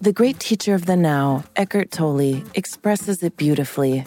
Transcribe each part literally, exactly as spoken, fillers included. The great teacher of the now, Eckhart Tolle, expresses it beautifully.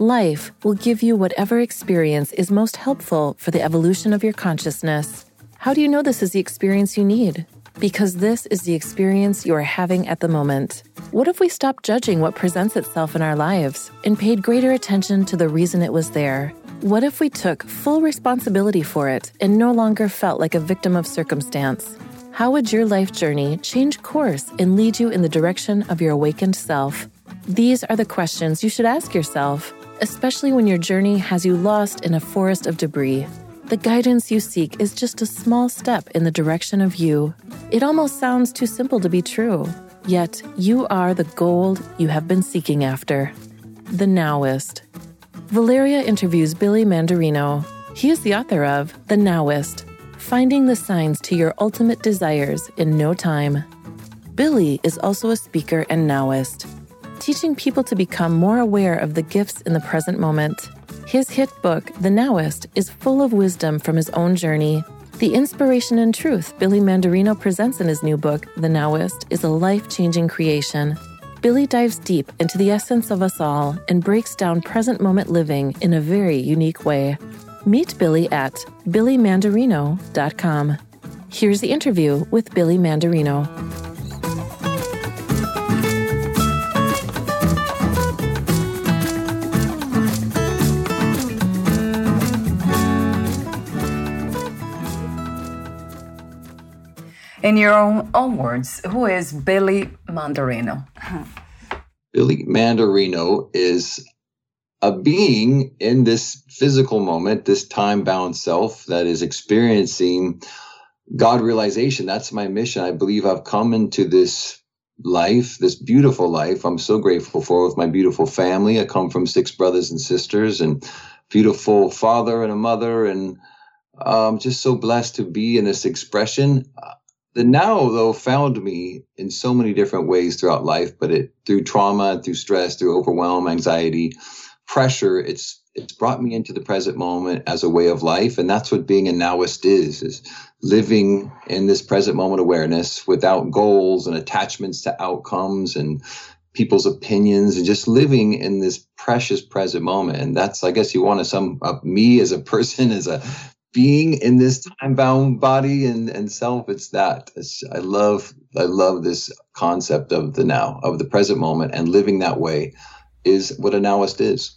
Life will give you whatever experience is most helpful for the evolution of your consciousness. How do you know this is the experience you need? Because this is the experience you are having at the moment. What if we stopped judging what presents itself in our lives and paid greater attention to the reason it was there? What if we took full responsibility for it and no longer felt like a victim of circumstance? How would your life journey change course and lead you in the direction of your awakened self? These are the questions you should ask yourself, especially when your journey has you lost in a forest of debris. The guidance you seek is just a small step in the direction of you. It almost sounds too simple to be true, yet you are the gold you have been seeking after. The Now-ist. Valeria interviews Billy Mandarino. He is the author of The Now-ist: Finding the Signs to Your Ultimate Desires in No Time. Billy is also a speaker and Now-ist, teaching people to become more aware of the gifts in the present moment. His hit book, The Now-ist, is full of wisdom from his own journey. The inspiration and truth Billy Mandarino presents in his new book, The Now-ist, is a life-changing creation. Billy dives deep into the essence of us all and breaks down present moment living in a very unique way. Meet Billy at billy mandarino dot com. Here's the interview with Billy Mandarino. In your own, own words, who is Billy Mandarino? Billy Mandarino is a being in this physical moment, this time-bound self that is experiencing God realization. That's my mission. I believe I've come into this life, this beautiful life I'm so grateful for, with my beautiful family. I come from six brothers and sisters and beautiful father and a mother, and I'm just so blessed to be in this expression. The now, though, found me in so many different ways throughout life, but it through trauma, through stress, through overwhelm, anxiety, pressure, it's it's brought me into the present moment as a way of life. And that's what being a Now-ist is, is living in this present moment awareness without goals and attachments to outcomes and people's opinions, and just living in this precious present moment. And that's, I guess, you want to sum up me as a person, as a being in this time-bound body and, and self. It's that. It's, I love I love this concept of the now, of the present moment, and living that way is what a Now-ist is.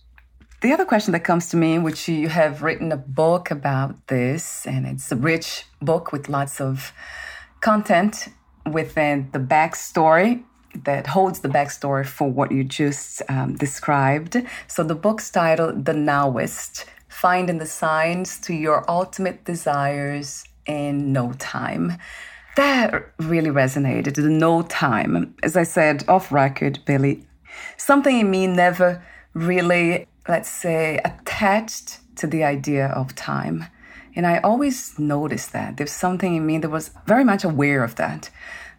The other question that comes to me, which you have written a book about this, and it's a rich book with lots of content within the backstory that holds the backstory for what you just um, described. So the book's titled The Now-ist: Finding the Signs to Your Ultimate Desires in No Time. That really resonated, the no time. As I said off record, Billy, something in me never really, let's say, attached to the idea of time. And I always noticed that. There's something in me that was very much aware of that.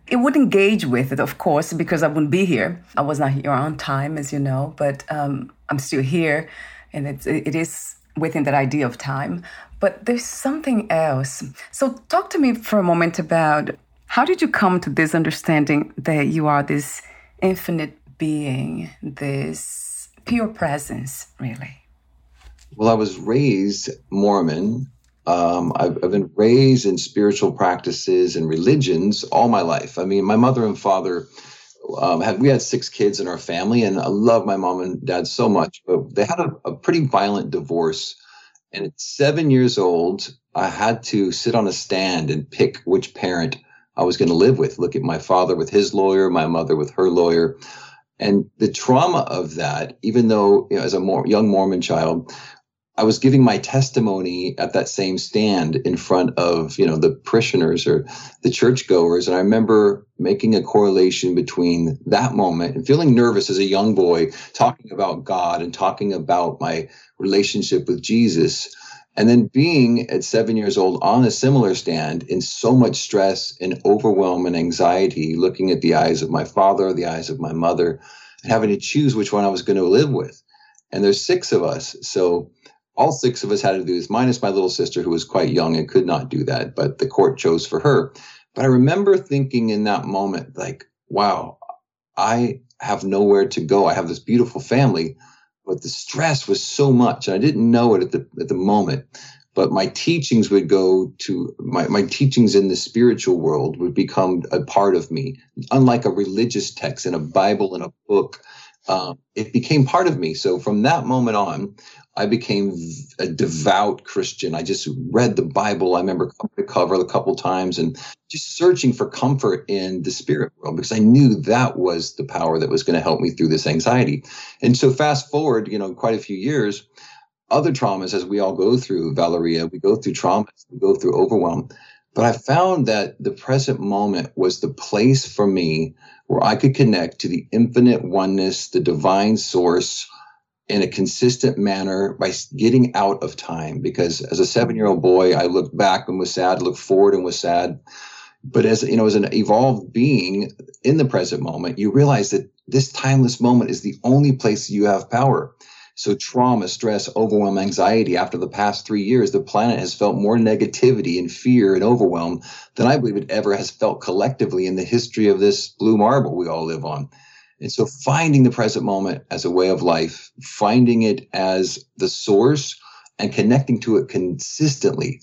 It would engage with it, of course, because I wouldn't be here. I was not here on time, as you know, but um, I'm still here. And it, it is within that idea of time. But there's something else. So talk to me for a moment about, how did you come to this understanding that you are this infinite being, this pure presence, really? Well, I was raised Mormon. Um, I've, I've been raised in spiritual practices and religions all my life. I mean, my mother and father um, had, we had six kids in our family, and I love my mom and dad so much, but they had a, a pretty violent divorce. And at seven years old, I had to sit on a stand and pick which parent I was going to live with. Look at my father with his lawyer, my mother with her lawyer. And the trauma of that, even though, you know, as a more, young Mormon child, I was giving my testimony at that same stand in front of, you know, the parishioners or the churchgoers. And I remember making a correlation between that moment and feeling nervous as a young boy, talking about God and talking about my relationship with Jesus. And then being at seven years old on a similar stand in so much stress and overwhelm and anxiety, looking at the eyes of my father, the eyes of my mother, and having to choose which one I was going to live with. And there's six of us. So all six of us had to do this, minus my little sister, who was quite young and could not do that, but the court chose for her. But I remember thinking in that moment, like, wow, I have nowhere to go. I have this beautiful family, but the stress was so much. And I didn't know it at the at the moment, but my teachings would go to, my, my teachings in the spiritual world would become a part of me. Unlike a religious text and a Bible and a book, um, it became part of me. So from that moment on, I became a devout Christian. I just read the Bible. I remember cover to cover a couple times and just searching for comfort in the spirit world, because I knew that was the power that was going to help me through this anxiety. And so fast forward, you know, quite a few years, other traumas, as we all go through, Valeria, we go through traumas, we go through overwhelm. But I found that the present moment was the place for me where I could connect to the infinite oneness, the divine source, in a consistent manner by getting out of time. Because as a seven-year-old boy, I looked back and was sad, looked forward and was sad. But as you know, as an evolved being in the present moment, you realize that this timeless moment is the only place you have power. So trauma, stress, overwhelm, anxiety, after the past three years, the planet has felt more negativity and fear and overwhelm than I believe it ever has felt collectively in the history of this blue marble we all live on. And so finding the present moment as a way of life, finding it as the source and connecting to it consistently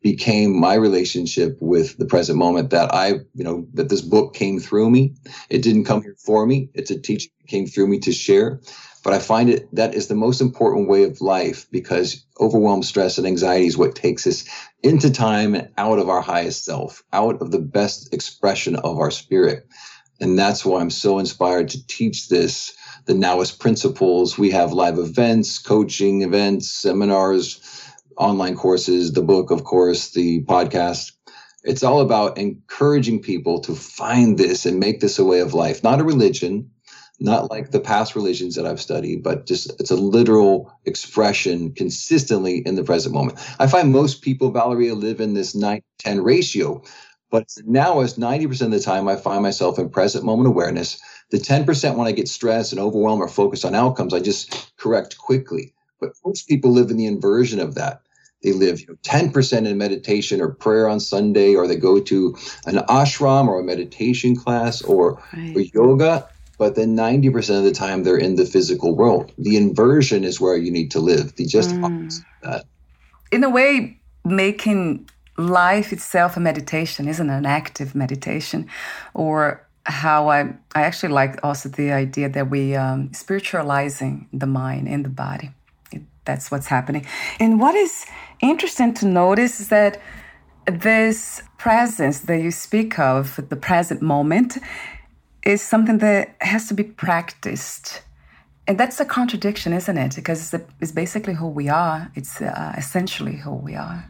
became my relationship with the present moment that I, you know, that this book came through me. It didn't come here for me. It's a teaching that came through me to share. But I find it that is the most important way of life, because overwhelm, stress, and anxiety is what takes us into time and out of our highest self, out of the best expression of our spirit. And that's why I'm so inspired to teach this, the Now-ist principles. We have live events, coaching events, seminars, online courses, the book, of course, the podcast. It's all about encouraging people to find this and make this a way of life, not a religion, not like the past religions that I've studied, but just it's a literal expression consistently in the present moment. I find most people, Valeria, live in this nine ten ratio. But now it's ninety percent of the time I find myself in present moment awareness. The ten percent when I get stressed and overwhelmed or focused on outcomes, I just correct quickly. But most people live in the inversion of that. They live, you know, ten percent in meditation or prayer on Sunday, or they go to an ashram or a meditation class or, right. or yoga. But then ninety percent of the time they're in the physical world. The inversion is where you need to live. They just mm. opposite that. In a way, making life itself a meditation, isn't an active meditation. Or how I I actually like also the idea that we um, spiritualizing the mind and the body. It, that's what's happening. And what is interesting to notice is that this presence that you speak of, the present moment, is something that has to be practiced. And that's a contradiction, isn't it? Because it's, a, it's basically who we are. It's uh, essentially who we are.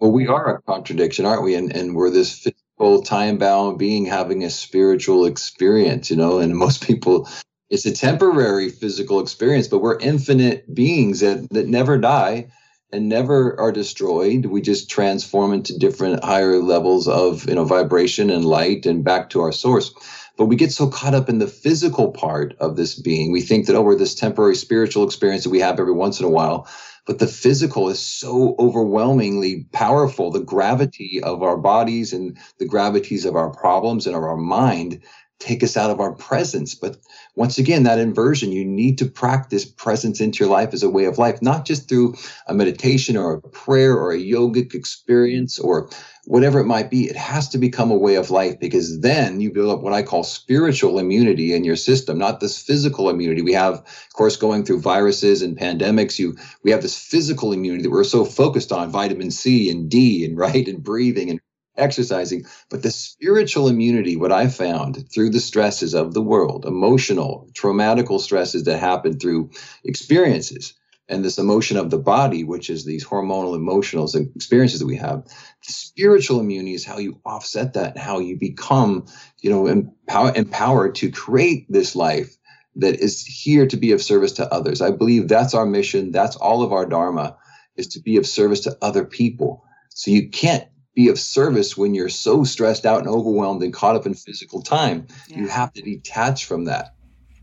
Well, we are a contradiction, aren't we? And and we're this physical, time-bound being having a spiritual experience, you know, and most people, it's a temporary physical experience, but we're infinite beings that, that never die and never are destroyed. We just transform into different higher levels of, you know, vibration and light and back to our source. But we get so caught up in the physical part of this being. We think that, oh, we're this temporary spiritual experience that we have every once in a while. But the physical is so overwhelmingly powerful, the gravity of our bodies and the gravities of our problems and of our mind, take us out of our presence. But once again, that inversion, you need to practice presence into your life as a way of life, not just through a meditation or a prayer or a yogic experience or whatever it might be. It has to become a way of life, because then you build up what I call spiritual immunity in your system, not this physical immunity. We have, of course, going through viruses and pandemics, you we have this physical immunity that we're so focused on, vitamin C and D and right and breathing and exercising. But the spiritual immunity, what I found through the stresses of the world, emotional, traumatical stresses that happen through experiences, and this emotion of the body, which is these hormonal, emotional experiences that we have, the spiritual immunity is how you offset that, and how you become, you know, empower, empowered to create this life that is here to be of service to others. I believe that's our mission. That's all of our dharma, is to be of service to other people. So you can't be of service when you're so stressed out and overwhelmed and caught up in physical time. Yeah. You have to detach from that.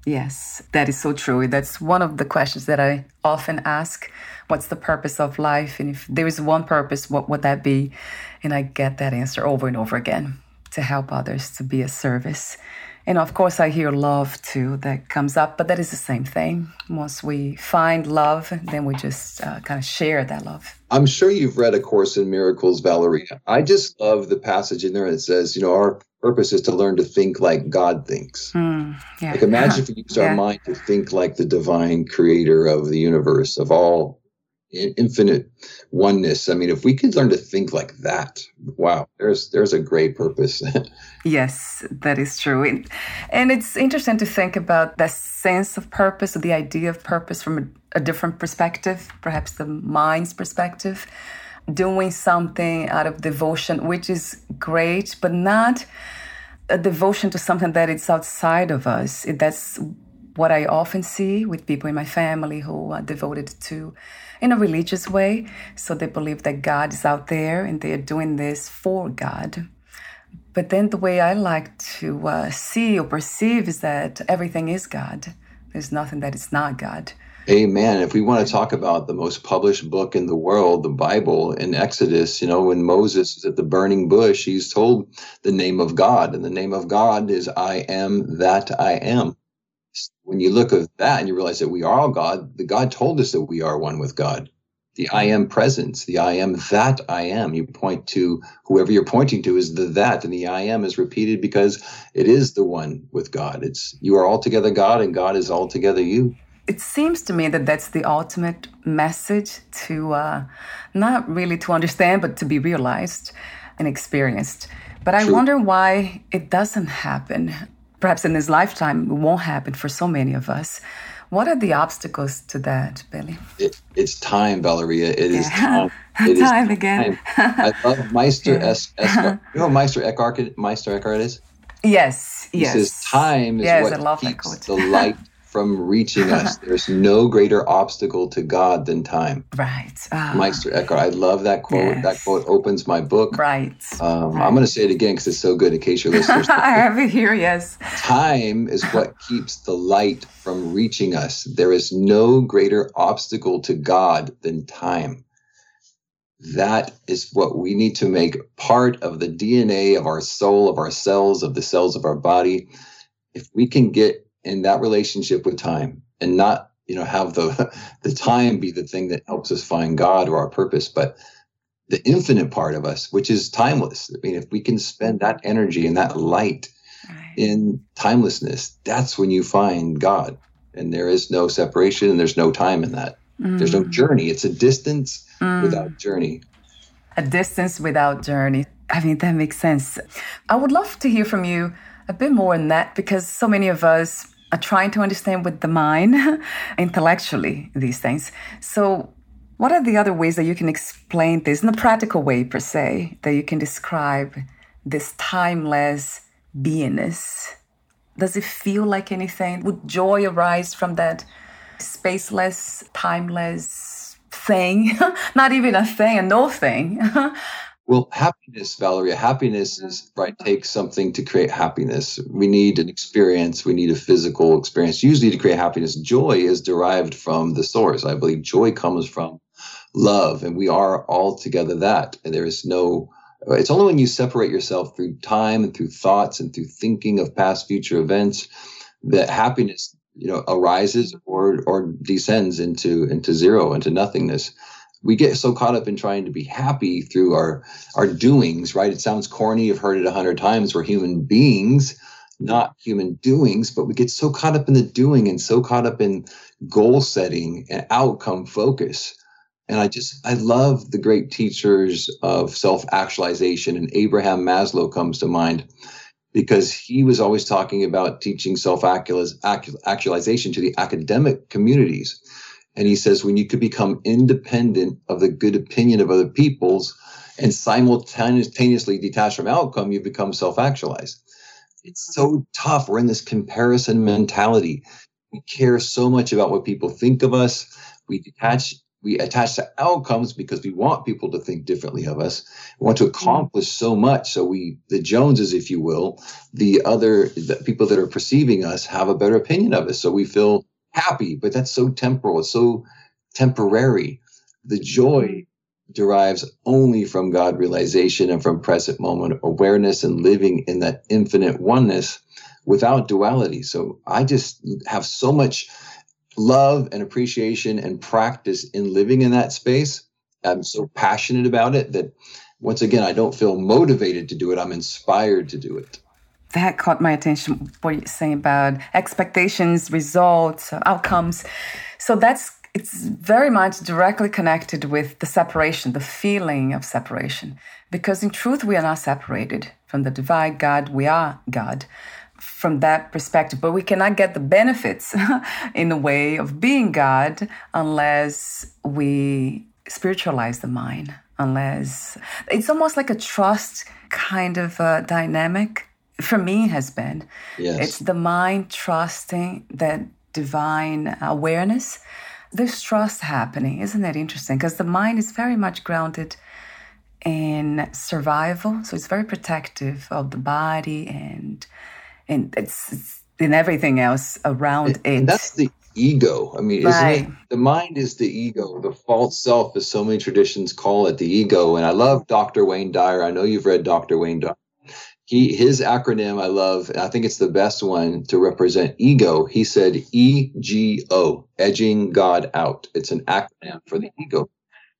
Yes, that is so true. That's one of the questions that I often ask. What's the purpose of life? And if there is one purpose, what would that be? And I get that answer over and over again, to help others, to be a service. And of course, I hear love too, that comes up, but that is the same thing. Once we find love, then we just uh, kind of share that love. I'm sure you've read A Course in Miracles, Valeria. I just love the passage in there. It says, you know, our purpose is to learn to think like God thinks. Mm, yeah. Like imagine if we use our yeah. mind to think like the divine creator of the universe, of all infinite oneness. I mean, if we could learn to think like that, wow, there's there's a great purpose. Yes, that is true. And, and it's interesting to think about that sense of purpose, the idea of purpose from a, a different perspective, perhaps the mind's perspective, doing something out of devotion, which is great, but not a devotion to something that is outside of us. That's what I often see with people in my family who are devoted to in a religious way. So they believe that God is out there and they are doing this for God. But then the way I like to uh, see or perceive is that everything is God. There's nothing that is not God. Amen. If we want to talk about the most published book in the world, the Bible, in Exodus, you know, when Moses is at the burning bush, he's told the name of God. And the name of God is I am that I am. When you look at that and you realize that we are all God, the God told us that we are one with God. The I am presence, the I am that I am. You point to whoever you're pointing to is the that, and the I am is repeated because it is the one with God. It's you are altogether God and God is altogether you. It seems to me that that's the ultimate message to uh, not really to understand, but to be realized and experienced. But I True. wonder why it doesn't happen. Perhaps in this lifetime, it won't happen for so many of us. What are the obstacles to that, Billy? It, it's time, Valeria. It yeah. is time. It time is again. Time. I love Meister yeah. S. Eckhart. You know what Meister Eckhart, Meister Eckhart is? Yes, he yes. He says time is yes, what keeps the light from reaching us. There's no greater obstacle to God than time. Right. Uh, Meister Eckhart. I love that quote. Yes. That quote opens my book. Right. Um, right. I'm going to say it again because it's so good in case your listeners. I have it here, yes. Time is what keeps the light from reaching us. There is no greater obstacle to God than time. That is what we need to make part of the D N A of our soul, of our cells, of the cells of our body. If we can get in that relationship with time and not, you know, have the the time be the thing that helps us find God or our purpose, but the infinite part of us, which is timeless. I mean, if we can spend that energy and that light right. in timelessness, that's when you find God. And there is no separation and there's no time in that. Mm. There's no journey. It's a distance mm. without journey. A distance without journey. I mean, that makes sense. I would love to hear from you a bit more on that, because so many of us are trying to understand with the mind intellectually these things. So what are the other ways that you can explain this in a practical way, per se, that you can describe this timeless beingness? Does it feel like anything? Would joy arise from that spaceless, timeless thing? Not even a thing, a no thing. Well, happiness, Valeria, happiness is, right, take something to create happiness. We need an experience. We need a physical experience, usually to create happiness. Joy is derived from the source. I believe joy comes from love, and we are all together that. And there is no It's only when you separate yourself through time and through thoughts and through thinking of past, future events that happiness, you know, arises or or descends into into zero, into nothingness. We get so caught up in trying to be happy through our our doings, right? It sounds corny. You've heard it a hundred times. We're human beings, not human doings, but we get so caught up in the doing and so caught up in goal setting and outcome focus. And I just, I love the great teachers of self-actualization, and Abraham Maslow comes to mind because he was always talking about teaching self-actualization to the academic communities. And he says, when you could become independent of the good opinion of other people's and simultaneously detach from outcome, you become self-actualized. It's so tough. We're in this comparison mentality. We care so much about what people think of us. We detach, we attach to outcomes because we want people to think differently of us. We want to accomplish so much. So we, the Joneses, if you will, the other the people that are perceiving us have a better opinion of us. So we feel happy, but that's so temporal. It's so temporary. The joy derives only from God realization and from present moment awareness and living in that infinite oneness without duality. So I just have so much love and appreciation and practice in living in that space. I'm so passionate about it that, once again, I don't feel motivated to do it. I'm inspired to do it. That caught my attention, what you're saying about expectations, results, outcomes. So that's, it's very much directly connected with the separation, the feeling of separation. Because in truth, we are not separated from the divine God. We are God from that perspective. But we cannot get the benefits in a way of being God unless we spiritualize the mind, unless it's almost like a trust kind of a dynamic. For me, it has been. Yes. It's the mind trusting that divine awareness. There's trust happening. Isn't that interesting? Because the mind is very much grounded in survival. So it's very protective of the body and and it's, it's in everything else around it. And that's the ego. I mean, right. Isn't it? The mind is the ego. The false self, as so many traditions call it, the ego. And I love Doctor Wayne Dyer. I know you've read Doctor Wayne Dyer. He, his acronym I love, and I think it's the best one to represent ego. He said E G O, edging God out. It's an acronym for the ego.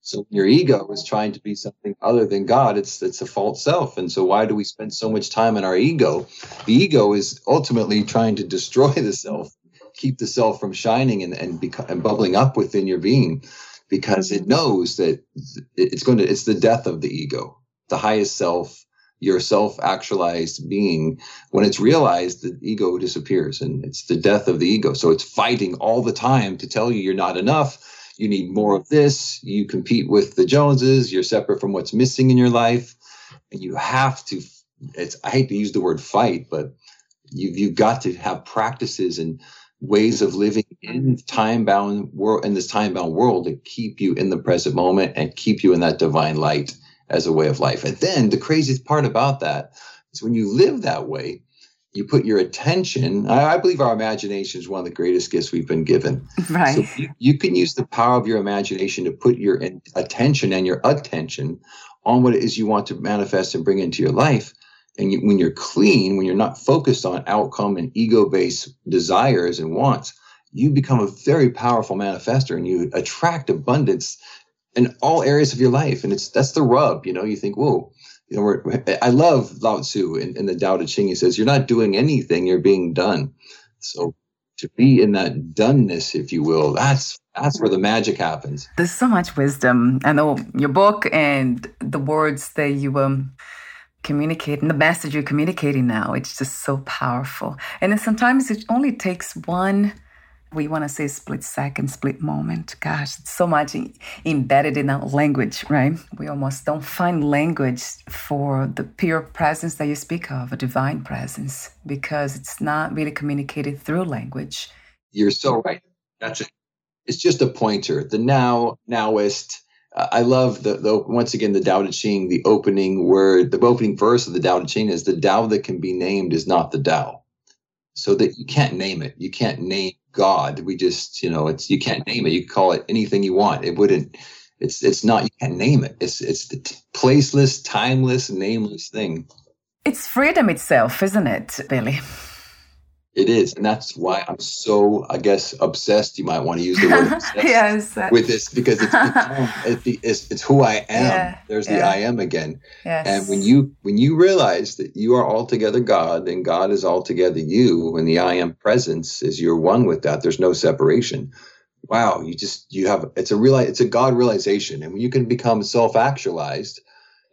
So your ego is trying to be something other than God. It's it's a false self. And so why do we spend so much time in our ego? The ego is ultimately trying to destroy the self, keep the self from shining and and, beco- and bubbling up within your being, because it knows that it's going to. It's the death of the ego, the highest self. Your self-actualized being, when it's realized, the ego disappears, and it's the death of the ego. So it's fighting all the time to tell you you're not enough, you need more of this, you compete with the Joneses, you're separate from what's missing in your life, and you have to, it's, I hate to use the word fight, but you've, you've got to have practices and ways of living in time-bound world, in this time-bound world to keep you in the present moment and keep you in that divine light as a way of life. And then the craziest part about that is when you live that way, you put your attention, I, I believe our imagination is one of the greatest gifts we've been given. Right. So you, you can use the power of your imagination to put your in, attention and your attention on what it is you want to manifest and bring into your life. And you, when you're clean, when you're not focused on outcome and ego-based desires and wants, you become a very powerful manifester, and you attract abundance in all areas of your life. And it's that's the rub, you know, you think, whoa, you know, we're, I love Lao Tzu in, in the Tao Te Ching. He says, you're not doing anything, you're being done. So to be in that doneness, if you will, that's that's where the magic happens. There's so much wisdom. I know your book and the words that you um, communicate and the message you're communicating now, it's just so powerful. And then sometimes it only takes one We want to say split second, split moment. Gosh, it's so much embedded in our language, right? We almost don't find language for the pure presence that you speak of, a divine presence, because it's not really communicated through language. You're so right. That's it. It's just a pointer. The now, now-ist. Uh, I love, the, the once again, the Tao Te Ching, the opening word, the opening verse of the Tao Te Ching is, the Tao that can be named is not the Tao. So that you can't name it. You can't name God. We just, you know, it's, you can't name it. You can call it anything you want. It wouldn't, It's it's not, you can't name it. It's it's the t- placeless, timeless, nameless thing. It's freedom itself, isn't it, Billy? It is. And that's why I'm so, I guess, obsessed. You might want to use the word obsessed yes. with this, because it's become, it's, it's who I am. Yeah, There's yeah. the I am again. Yes. And when you when you realize that you are altogether God and God is altogether you, and the I am presence is you're one with that, there's no separation. Wow. You just, you have, it's a real, it's a God realization. And when you can become self-actualized,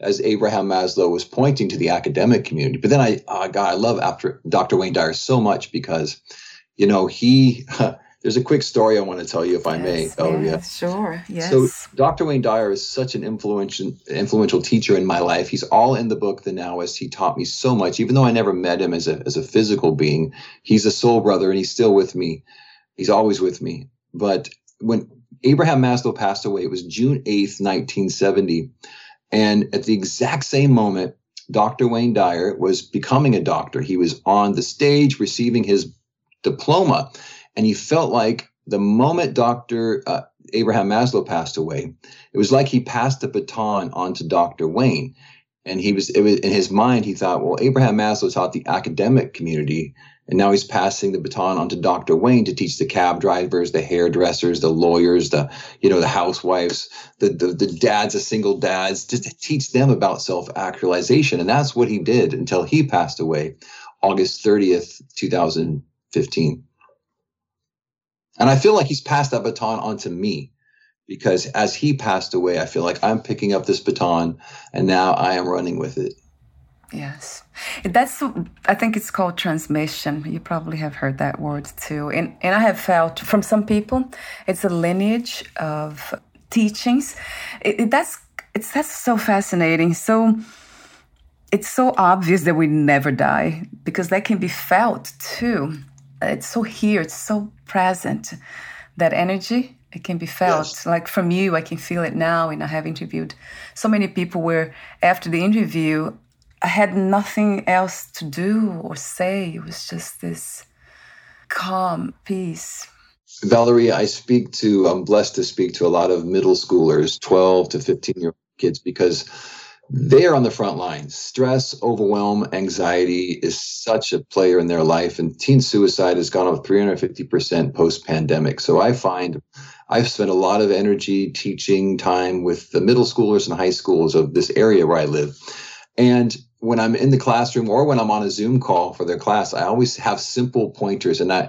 as Abraham Maslow was pointing to the academic community. But then I, oh God, I love after Doctor Wayne Dyer so much because, you know, he, uh, there's a quick story I want to tell you if I yes, may. Oh, yeah, yeah. Sure, yes. So Doctor Wayne Dyer is such an influential, influential teacher in my life. He's all in the book, The Now-ist. He taught me so much, even though I never met him as a as a physical being. He's a soul brother and he's still with me. He's always with me. But when Abraham Maslow passed away, it was June eighth, nineteen seventy. And at the exact same moment, Doctor Wayne Dyer was becoming a doctor. He was on the stage receiving his diploma. And he felt like the moment Doctor Uh, Abraham Maslow passed away, it was like he passed the baton on to Doctor Wayne. And he was, it was in his mind, he thought, well, Abraham Maslow taught the academic community, and now he's passing the baton on to Doctor Wayne to teach the cab drivers, the hairdressers, the lawyers, the, you know, the housewives, the the, the dads, the single dads, just to teach them about self-actualization. And that's what he did until he passed away, August thirtieth, two thousand fifteen. And I feel like he's passed that baton on to me. Because as he passed away, I feel like I'm picking up this baton and now I am running with it. Yes. That's, I think it's called transmission. You probably have heard that word too. And, and I have felt from some people, it's a lineage of teachings. It, it, that's, it's, that's so fascinating. So it's so obvious that we never die because that can be felt too. It's so here, it's so present, that energy. It can be felt. Yes. Like from you, I can feel it now. And I have interviewed so many people where after the interview, I had nothing else to do or say. It was just this calm peace. Valeria, I speak to, I'm blessed to speak to a lot of middle schoolers, twelve to fifteen-year-old kids, because they're on the front lines. Stress, overwhelm, anxiety is such a player in their life. And teen suicide has gone up three hundred fifty percent post-pandemic. So I find I've spent a lot of energy teaching time with the middle schoolers and high schools of this area where I live. And when I'm in the classroom or when I'm on a Zoom call for their class, I always have simple pointers. And I,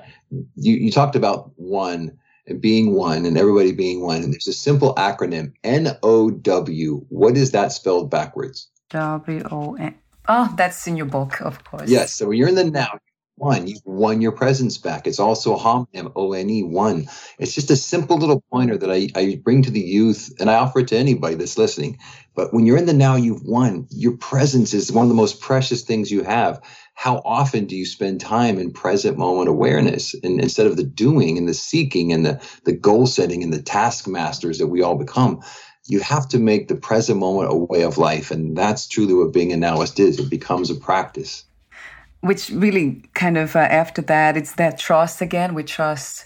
you, you talked about one and being one and everybody being one. And there's a simple acronym, N O W. What is that spelled backwards? W O N. Oh, that's in your book, of course. Yes. So when you're in the now, one, you've won your presence back. It's also a homonym, O N E, one. It's just a simple little pointer that I, I bring to the youth, and I offer it to anybody that's listening. But when you're in the now, you've won. Your presence is one of the most precious things you have. How often do you spend time in present moment awareness, and instead of the doing and the seeking and the, the goal setting and the taskmasters that we all become? You have to make the present moment a way of life, and that's truly what being a now-ist is. It becomes a practice. Which really kind of uh, after that, it's that trust again. We trust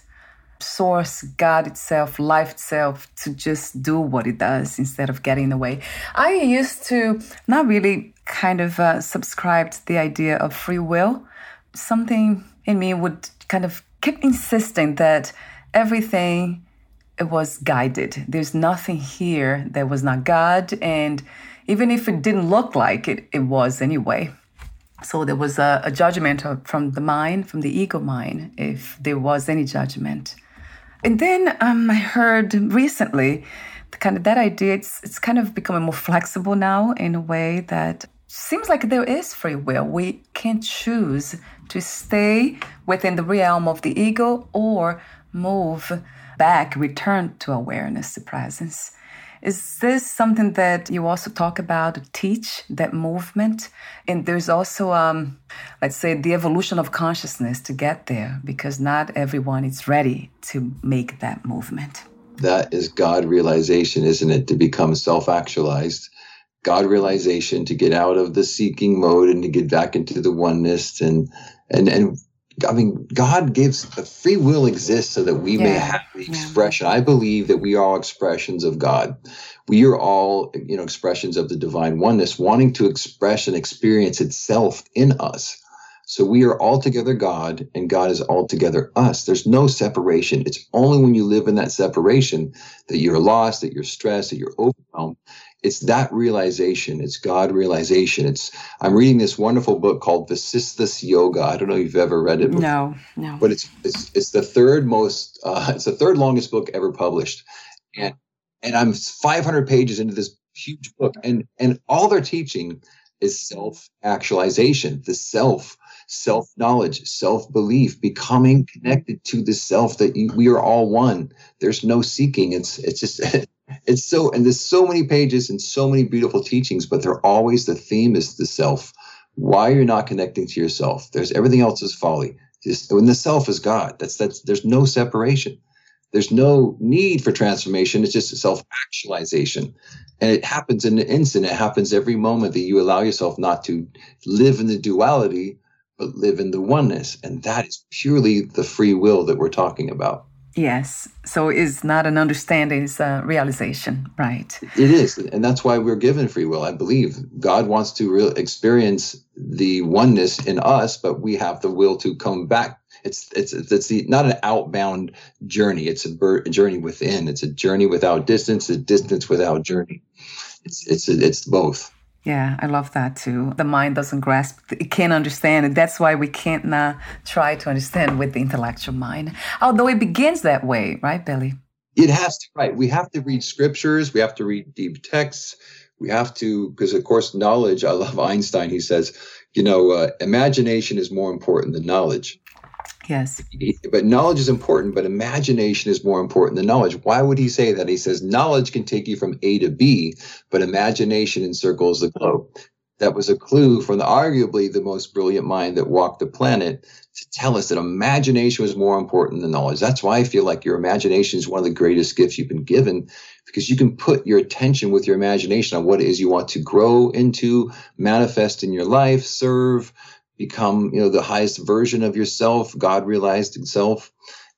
source, God itself, life itself to just do what it does instead of getting in the way. I used to not really kind of uh, subscribe to the idea of free will. Something in me would kind of keep insisting that everything it was guided. There's nothing here that was not God. And even if it didn't look like it, it was anyway. So there was a, a judgment from the mind, from the ego mind, if there was any judgment. And then um, I heard recently kind of that idea, it's, it's kind of becoming more flexible now in a way that seems like there is free will. We can choose to stay within the realm of the ego or move back, return to awareness, to presence. Is this something that you also talk about, teach, that movement? And there's also, um, let's say, the evolution of consciousness to get there, because not everyone is ready to make that movement. That is God realization, isn't it? To become self-actualized. God realization, to get out of the seeking mode and to get back into the oneness. And, and, and I mean, God gives, the free will exists so that we yeah. may have the expression. Yeah. I believe that we are all expressions of God. We are all, you know, expressions of the divine oneness, wanting to express and experience itself in us. So we are altogether God, and God is altogether us. There's no separation. It's only when you live in that separation that you're lost, that you're stressed, that you're overwhelmed. It's that realization. It's God realization. It's I'm reading this wonderful book called Vasishta's Yoga. I don't know if you've ever read it before. No, no. But it's it's, it's the third most uh, it's the third longest book ever published, and and I'm five hundred pages into this huge book, and and all they're teaching is self-actualization, the self. Self-knowledge, self-belief, becoming connected to the self that you, we are all one. There's no seeking. It's it's just, it's so, and there's so many pages and so many beautiful teachings, but they're always, the theme is the self. Why are you not connecting to yourself? There's everything else is folly. Just, when the self is God, that's, that's, there's no separation. There's no need for transformation. It's just self-actualization. And it happens in an instant. It happens every moment that you allow yourself not to live in the duality, but live in the oneness. And that is purely the free will that we're talking about. Yes. So it's not an understanding, it's a realization, right? It is. And that's why we're given free will, I believe. God wants to re- experience the oneness in us, but we have the will to come back. It's it's it's the, not an outbound journey. It's a, ber- a journey within. It's a journey without distance, a distance without journey. It's It's, it's both. Yeah, I love that too. The mind doesn't grasp, it can't understand, and that's why we can't uh, try to understand with the intellectual mind. Although it begins that way, right, Billy? It has to, right. We have to read scriptures, we have to read deep texts, we have to, because of course knowledge, I love Einstein, he says, you know, uh, imagination is more important than knowledge. Yes. But knowledge is important, but imagination is more important than knowledge. Why would he say that? He says knowledge can take you from A to B, but imagination encircles the globe. That was a clue from the, arguably the most brilliant mind that walked the planet to tell us that imagination was more important than knowledge. That's why I feel like your imagination is one of the greatest gifts you've been given, because you can put your attention with your imagination on what it is you want to grow into, manifest in your life, serve, become, you know, the highest version of yourself, God realized himself.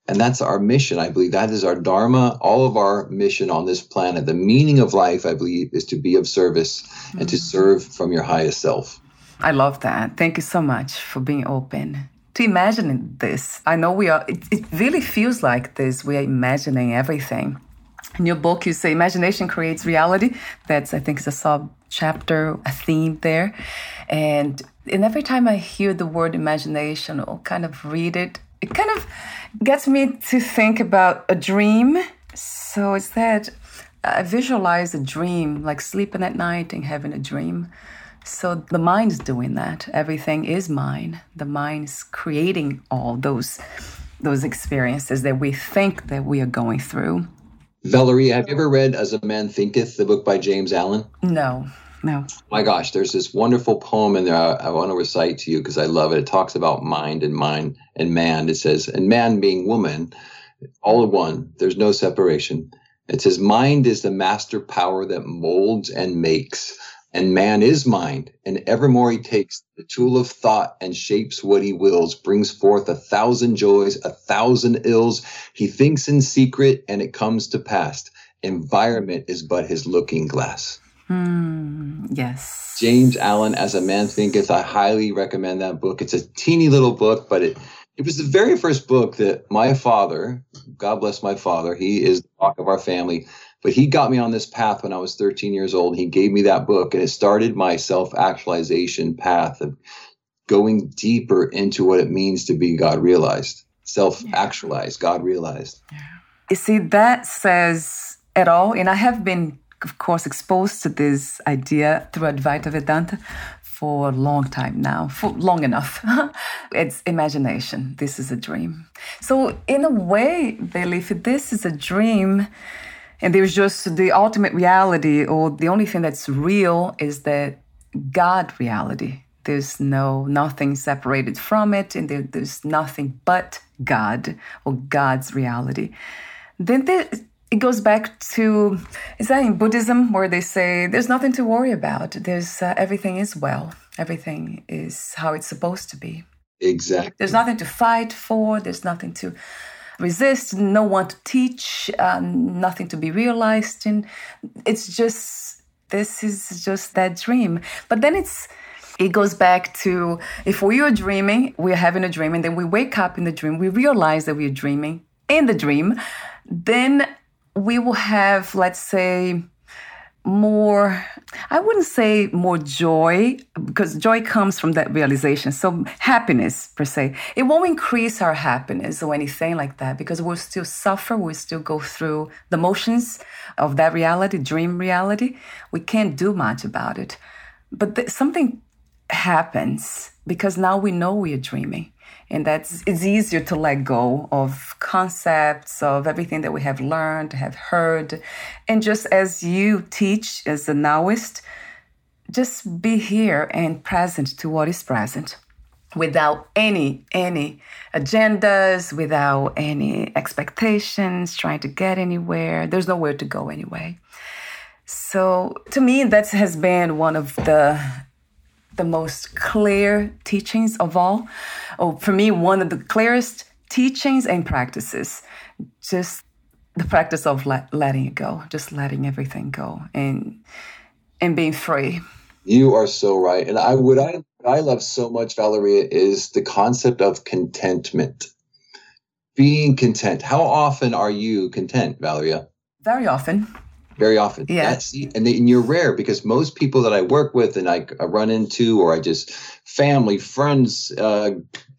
And that's our mission. I believe that is our dharma, all of our mission on this planet. The meaning of life, I believe, is to be of service mm-hmm. and to serve from your highest self. I love that. Thank you so much for being open to imagining this. I know we are, it, it really feels like this. We are imagining everything. In your book, you say imagination creates reality. That's, I think, is a sub chapter, a theme there. And And every time I hear the word imagination or kind of read it, it kind of gets me to think about a dream. So it's that I visualize a dream, like sleeping at night and having a dream. So the mind's doing that. Everything is mine. The mind's creating all those, those experiences that we think that we are going through. Valeria, have you ever read As a Man Thinketh, the book by James Allen? No. No. My gosh, there's this wonderful poem in there I, I want to recite to you because I love it. It talks about mind and mind and man. It says, and man being woman, all in one, there's no separation. It says, mind is the master power that molds and makes, and man is mind, and evermore he takes the tool of thought and shapes what he wills, brings forth a thousand joys, a thousand ills. He thinks in secret, and it comes to pass. Environment is but his looking glass. Mm, yes. James Allen, As a Man Thinketh. I highly recommend that book. It's a teeny little book, but it, it was the very first book that my father, God bless my father, he is the rock of our family, but he got me on this path when I was thirteen years old. He gave me that book, and it started my self-actualization path of going deeper into what it means to be God realized, self-actualized, God realized. You see, that says it all, and I have been, of course, exposed to this idea through Advaita Vedanta for a long time now, for long enough. It's imagination. This is a dream. So in a way, Billy, if this is a dream and there's just the ultimate reality, or the only thing that's real is the God reality. There's no nothing separated from it, and there, there's nothing but God or God's reality. Then there It goes back to, is that in Buddhism where they say there's nothing to worry about? There's uh, everything is well. Everything is how it's supposed to be. Exactly. There's nothing to fight for. There's nothing to resist. No one to teach. Uh, nothing to be realized in. It's just, this is just that dream. But then it's, it goes back to, if we are dreaming, we're having a dream, and then we wake up in the dream, we realize that we're dreaming in the dream, then we will have, let's say, more, I wouldn't say more joy, because joy comes from that realization. So happiness, per se, it won't increase our happiness or anything like that, because we'll still suffer, we'll still go through the motions of that reality, dream reality. We can't do much about it. But th- something happens, because now we know we are dreaming. And that's, it's easier to let go of concepts, of everything that we have learned, have heard. And just as you teach as the Now-ist, just be here and present to what is present, without any, any agendas, without any expectations, trying to get anywhere. There's nowhere to go anyway. So to me, that has been one of the the most clear teachings of all. Oh, for me, one of the clearest teachings and practices, just the practice of let, letting it go, just letting everything go and and being free. You are so right. And I would I I love so much, Valeria, is the concept of contentment. Being content. How often are you content, Valeria? Very often. Very often. Yes. That's, and, they, and you're rare, because most people that I work with and I, I run into, or I just family, friends, uh,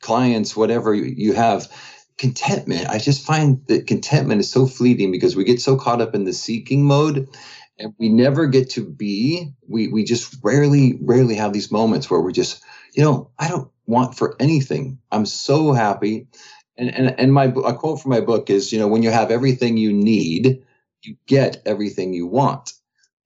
clients, whatever you, you have, contentment. I just find that contentment is so fleeting, because we get so caught up in the seeking mode, and we never get to be, we, we just rarely, rarely have these moments where we're just, you know, I don't want for anything. I'm so happy. And, and, and my, a quote from my book is, you know, when you have everything you need, you get everything you want.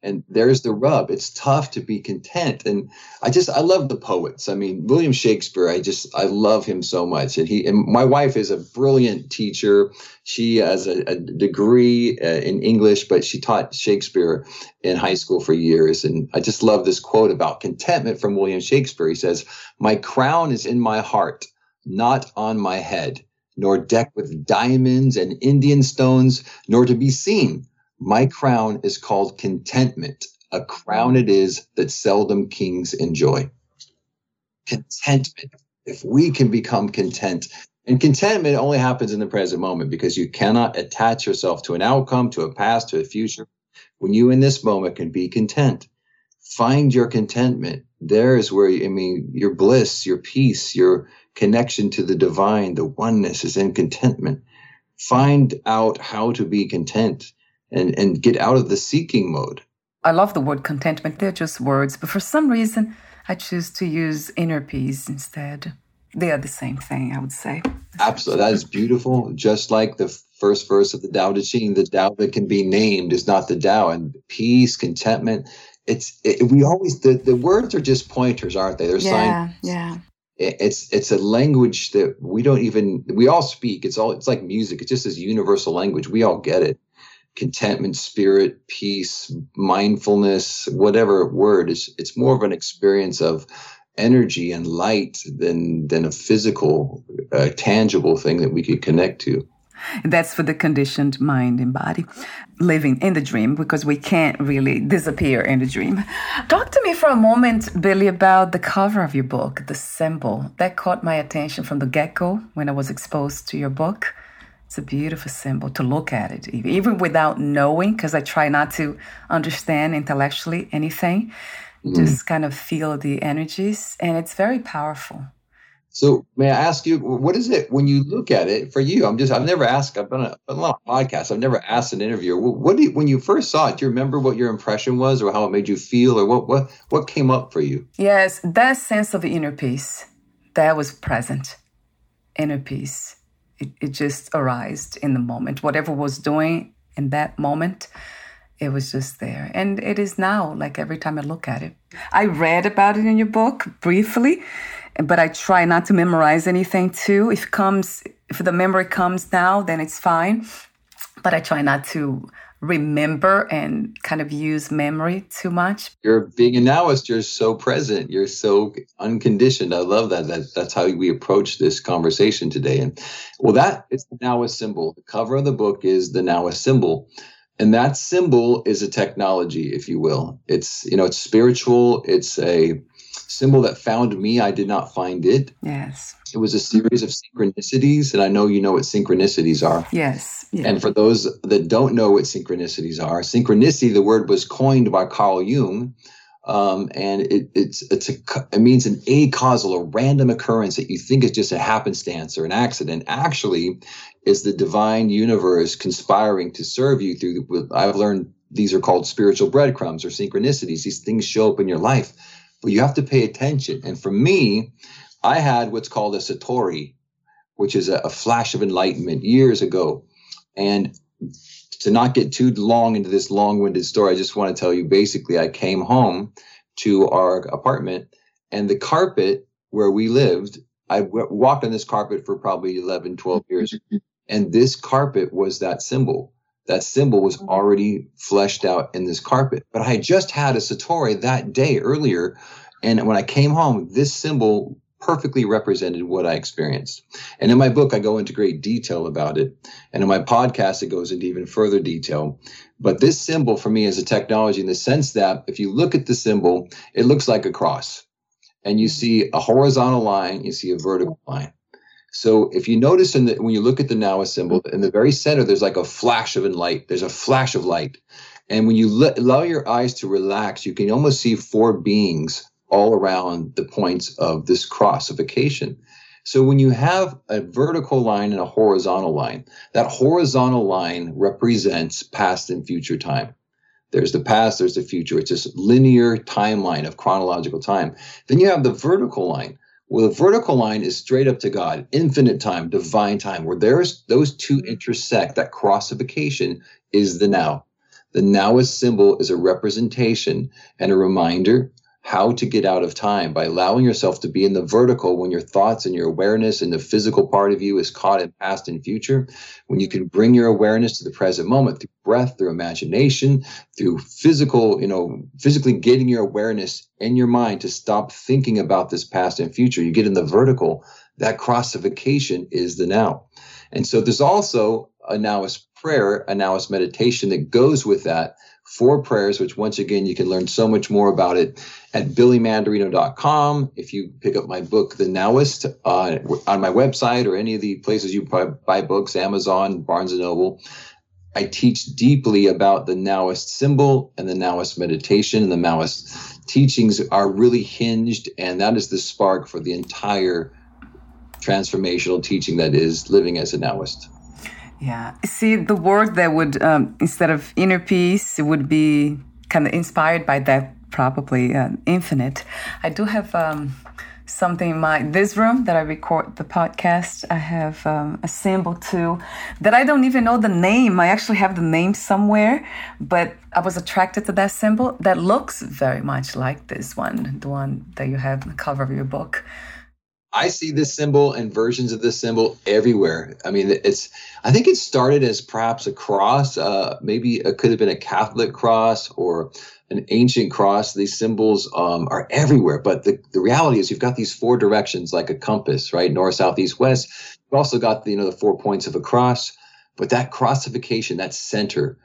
And there's the rub. It's tough to be content. And I just, I love the poets. I mean, William Shakespeare, I just, I love him so much. And he, and my wife is a brilliant teacher. She has a, a degree uh, in English, but she taught Shakespeare in high school for years. And I just love this quote about contentment from William Shakespeare. He says, "My crown is in my heart, not on my head, nor decked with diamonds and Indian stones, nor to be seen. My crown is called contentment. A crown it is that seldom kings enjoy." Contentment. If we can become content, and contentment only happens in the present moment, because you cannot attach yourself to an outcome, to a past, to a future. When you in this moment can be content, find your contentment. There is where, I mean, your bliss, your peace, your connection to the divine, the oneness is in contentment. Find out how to be content. And, and get out of the seeking mode. I love the word contentment. They're just words. But for some reason, I choose to use inner peace instead. They are the same thing, I would say. Absolutely. That is beautiful. Just like the first verse of the Tao Te Ching, the Tao that can be named is not the Tao. And peace, contentment, it's it, we always, the, the words are just pointers, aren't they? They're yeah, signs. Yeah, yeah. It's it's a language that we don't even, we all speak. It's all, it's like music. It's just this universal language. We all get it. Contentment, spirit, peace, mindfulness, whatever word, it's, it's more of an experience of energy and light than than a physical, uh, tangible thing that we could connect to. That's for the conditioned mind and body, living in the dream, because we can't really disappear in the dream. Talk to me for a moment, Billy, about the cover of your book, the symbol. That caught my attention from the get-go when I was exposed to your book. It's a beautiful symbol to look at it, even without knowing, because I try not to understand intellectually anything, mm. just kind of feel the energies, and it's very powerful. So may I ask you, what is it when you look at it for you? I'm just, I've never asked, I've been on a, a lot of podcasts, I've never asked an interviewer, what do you, when you first saw it, do you remember what your impression was or how it made you feel or what what, what came up for you? Yes, that sense of inner peace that was present, inner peace. It, it just arose in the moment. Whatever was doing in that moment, it was just there. And it is now, like every time I look at it. I read about it in your book briefly, but I try not to memorize anything too. If it comes, if the memory comes now, then it's fine. But I try not to remember and kind of use memory too much. You're being a Now-ist. You're so present. You're so unconditioned. I love that. that. That's how we approach this conversation today. And well, that is the Now-ist symbol. The cover of the book is the Now-ist symbol. And that symbol is a technology, if you will. It's, you know, it's spiritual. It's a symbol that found me. I did not find it. Yes. It was a series of synchronicities. And I know you know what synchronicities are. Yes. Yeah. And for those that don't know what synchronicities are, synchronicity, the word was coined by Carl Jung. Um, and it, it's, it's a, it means an acausal, a random occurrence that you think is just a happenstance or an accident. Actually, is the divine universe conspiring to serve you through, I've learned these are called spiritual breadcrumbs or synchronicities. These things show up in your life, but you have to pay attention. And for me, I had what's called a satori, which is a, a flash of enlightenment years ago. And to not get too long into this long-winded story, I just want to tell you, basically, I came home to our apartment, and the carpet where we lived, I w- walked on this carpet for probably eleven, twelve years, and this carpet was that symbol. That symbol was already fleshed out in this carpet. But I had just had a satori that day earlier, and when I came home, this symbol perfectly represented what I experienced. And in my book, I go into great detail about it. And in my podcast, it goes into even further detail. But this symbol for me is a technology in the sense that if you look at the symbol, it looks like a cross. And you see a horizontal line, you see a vertical line. So if you notice in the, when you look at the Now-ist symbol, in the very center, there's like a flash of light. There's a flash of light. And when you let, allow your eyes to relax, you can almost see four beings all around the points of this crossification. So when you have a vertical line and a horizontal line, that horizontal line represents past and future time. There's the past, there's the future. It's this linear timeline of chronological time. Then you have the vertical line. Well, the vertical line is straight up to God, infinite time, divine time, where there's those two intersect. That crossification is the now. The Now-ist symbol is a representation and a reminder how to get out of time by allowing yourself to be in the vertical when your thoughts and your awareness and the physical part of you is caught in past and future, when you can bring your awareness to the present moment through breath, through imagination, through physical, you know, physically getting your awareness in your mind to stop thinking about this past and future. You get in the vertical. That crossification is the now. And so there's also a Now-ist prayer, a Now-ist meditation that goes with that. Four prayers, which once again, you can learn so much more about it at billy mandarino dot com. If you pick up my book, The Now-ist, uh, on my website or any of the places you buy, buy books, Amazon, Barnes and Noble, I teach deeply about the Now-ist symbol and the Now-ist meditation. And the Now-ist teachings are really hinged, and that is the spark for the entire transformational teaching that is living as a Now-ist. Yeah. See, the word that would, um, instead of inner peace, it would be kind of inspired by that, probably uh, infinite. I do have um, something in my, this room that I record the podcast, I have um, a symbol too that I don't even know the name. I actually have the name somewhere, but I was attracted to that symbol that looks very much like this one, the one that you have on the cover of your book. I see this symbol and versions of this symbol everywhere. I mean, it's, I think it started as perhaps a cross. Uh, maybe it could have been a Catholic cross or an ancient cross. These symbols um, are everywhere. But the, the reality is you've got these four directions like a compass, right? North, south, east, west. You've also got the, you know, the four points of a cross. But that crossification, that center,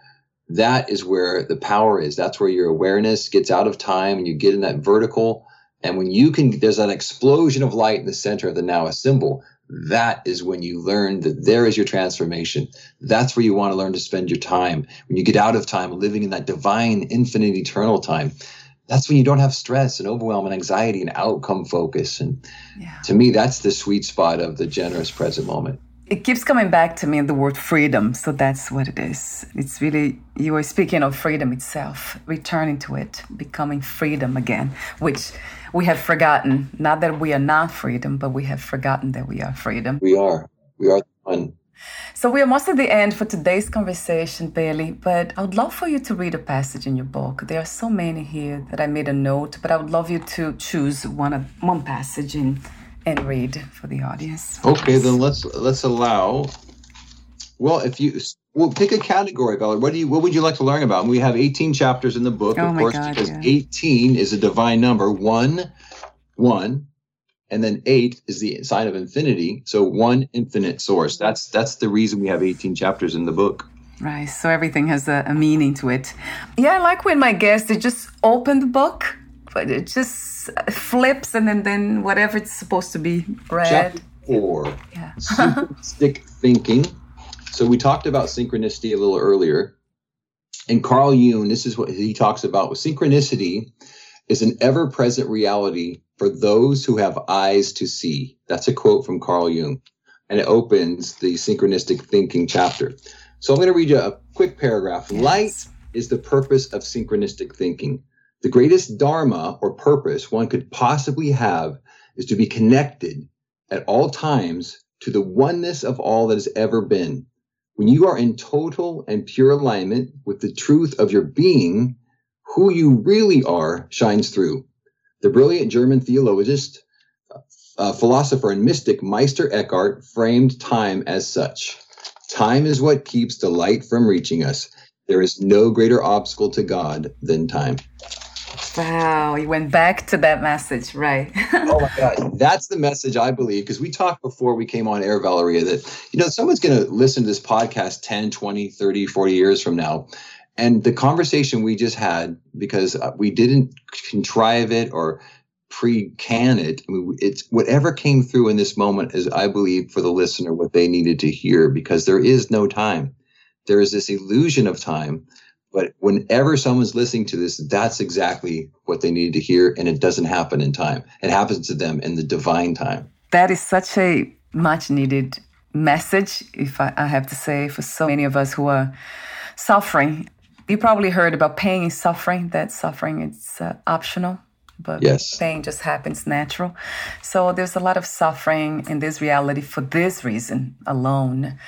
that is where the power is. That's where your awareness gets out of time and you get in that vertical. And when you can, there's an explosion of light in the center of the Now-ist symbol. That is when you learn that there is your transformation. That's where you want to learn to spend your time. When you get out of time, living in that divine, infinite, eternal time, that's when you don't have stress and overwhelm and anxiety and outcome focus. And yeah. To me, that's the sweet spot of the generous present moment. It keeps coming back to me in the word freedom. So that's what it is. It's really, you are speaking of freedom itself, returning to it, becoming freedom again, which we have forgotten. Not that we are not freedom, but we have forgotten that we are freedom. We are. We are one. So we are almost at the end for today's conversation, Billy, but I would love for you to read a passage in your book. There are so many here that I made a note, but I would love you to choose one, one passage in and read for the audience. Okay, then let's let's allow. Well, if you Well, pick a category, Valerie. What do you? What would you like to learn about? And we have eighteen chapters in the book, oh of course, God, because yeah. eighteen is a divine number. One, one, and then eight is the sign of infinity. So one infinite source. That's that's the reason we have eighteen chapters in the book. Right. So everything has a, a meaning to it. Yeah, I like when my guests they just open the book, but it just flips, and then then whatever it's supposed to be read. Chapter four. Yeah. Stick thinking. So we talked about synchronicity a little earlier, and Carl Jung, this is what he talks about. Synchronicity is an ever-present reality for those who have eyes to see. That's a quote from Carl Jung, and it opens the synchronistic thinking chapter. So I'm going to read you a quick paragraph. Yes. Light is the purpose of synchronistic thinking. The greatest dharma or purpose one could possibly have is to be connected at all times to the oneness of all that has ever been. When you are in total and pure alignment with the truth of your being, who you really are shines through. The brilliant German theologist, uh, philosopher, and mystic Meister Eckhart framed time as such. Time is what keeps the light from reaching us. There is no greater obstacle to God than time. Wow, you went back to that message, right? Oh my God, that's the message I believe, because we talked before we came on air, Valeria, that, you know, someone's going to listen to this podcast ten, twenty, thirty, forty years from now. And the conversation we just had, because we didn't contrive it or pre-can it, I mean, it's whatever came through in this moment is, I believe, for the listener, what they needed to hear, because there is no time. There is this illusion of time. But whenever someone's listening to this, that's exactly what they need to hear. And it doesn't happen in time. It happens to them in the divine time. That is such a much needed message, if I, I have to say, for so many of us who are suffering. You probably heard about pain and suffering, that suffering is uh, optional, but yes. Pain just happens natural. So there's a lot of suffering in this reality for this reason alone.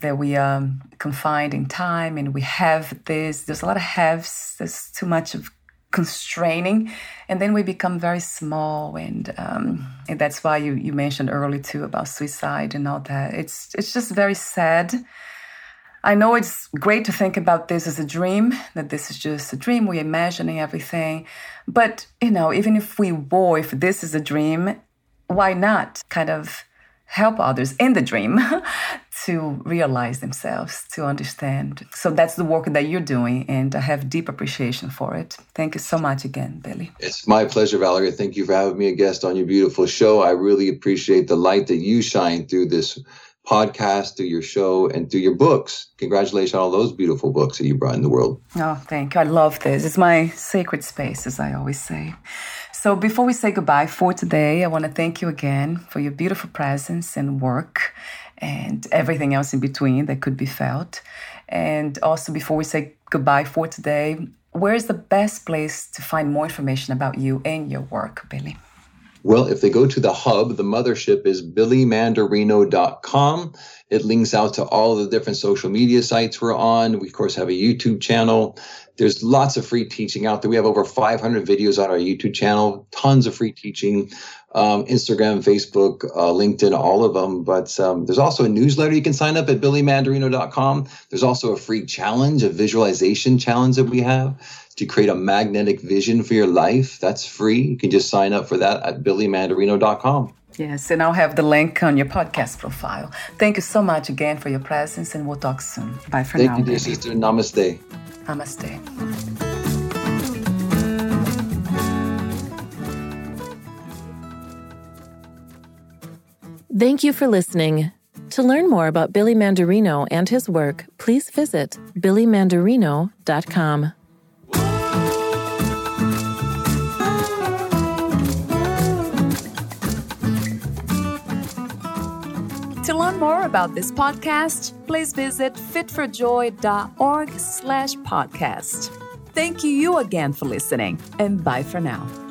That we are um, confined in time and we have this. There's a lot of haves. There's too much of constraining. And then we become very small. And, um, and that's why you, you mentioned earlier, too, about suicide and all that. It's it's just very sad. I know it's great to think about this as a dream, that this is just a dream. We're imagining everything. But, you know, even if we were, if this is a dream, why not kind of help others in the dream to realize themselves, to understand. So that's the work that you're doing, and I have deep appreciation for it. Thank you so much again, Billy. It's my pleasure, Valeria. Thank you for having me a guest on your beautiful show. I really appreciate the light that you shine through this podcast, through your show, and through your books. Congratulations on all those beautiful books that you brought in the world. Oh, thank you. I love this. It's my sacred space, as I always say. So before we say goodbye for today, I want to thank you again for your beautiful presence and work and everything else in between that could be felt. And also before we say goodbye for today, where is the best place to find more information about you and your work, Billy? Well, if they go to the hub, the mothership is billy mandarino dot com. It links out to all the different social media sites we're on. We, of course, have a YouTube channel. There's lots of free teaching out there. We have over five hundred videos on our YouTube channel, tons of free teaching, um, Instagram, Facebook, uh, LinkedIn, all of them. But um, there's also a newsletter you can sign up at billy mandarino dot com. There's also a free challenge, a visualization challenge that we have to create a magnetic vision for your life. That's free. You can just sign up for that at billy mandarino dot com. Yes, and I'll have the link on your podcast profile. Thank you so much again for your presence, and we'll talk soon. Bye for now. Thank you, dear sister. Namaste. Namaste. Thank you for listening. To learn more about Billy Mandarino and his work, please visit billy mandarino dot com. To learn more about this podcast, please visit fit for joy dot org slash podcast. Thank you again for listening, and bye for now.